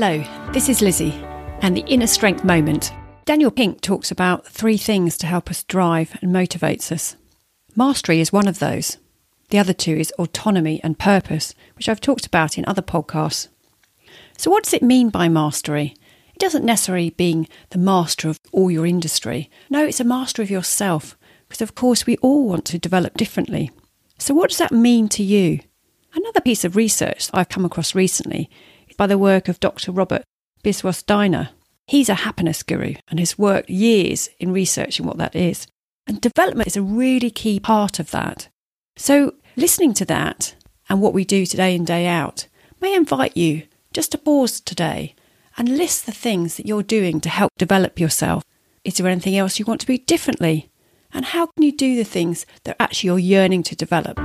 Hello, this is Lizzie and the Inner Strength Moment. Daniel Pink talks about three things to help us drive and motivates us. Mastery is one of those. The other two is autonomy and purpose, which I've talked about in other podcasts. So what does it mean by mastery? It doesn't necessarily being the master of all your industry. No, it's a master of yourself, because of course we all want to develop differently. So what does that mean to you? Another piece of research I've come across recently is by the work of Dr. Robert Biswas-Diener. He's a happiness guru and has worked years in researching what that is. And development is a really key part of that. So listening to that and what we do day in, day out may invite you just to pause today and list the things that you're doing to help develop yourself. Is there anything else you want to do differently? And how can you do the things that actually you're yearning to develop?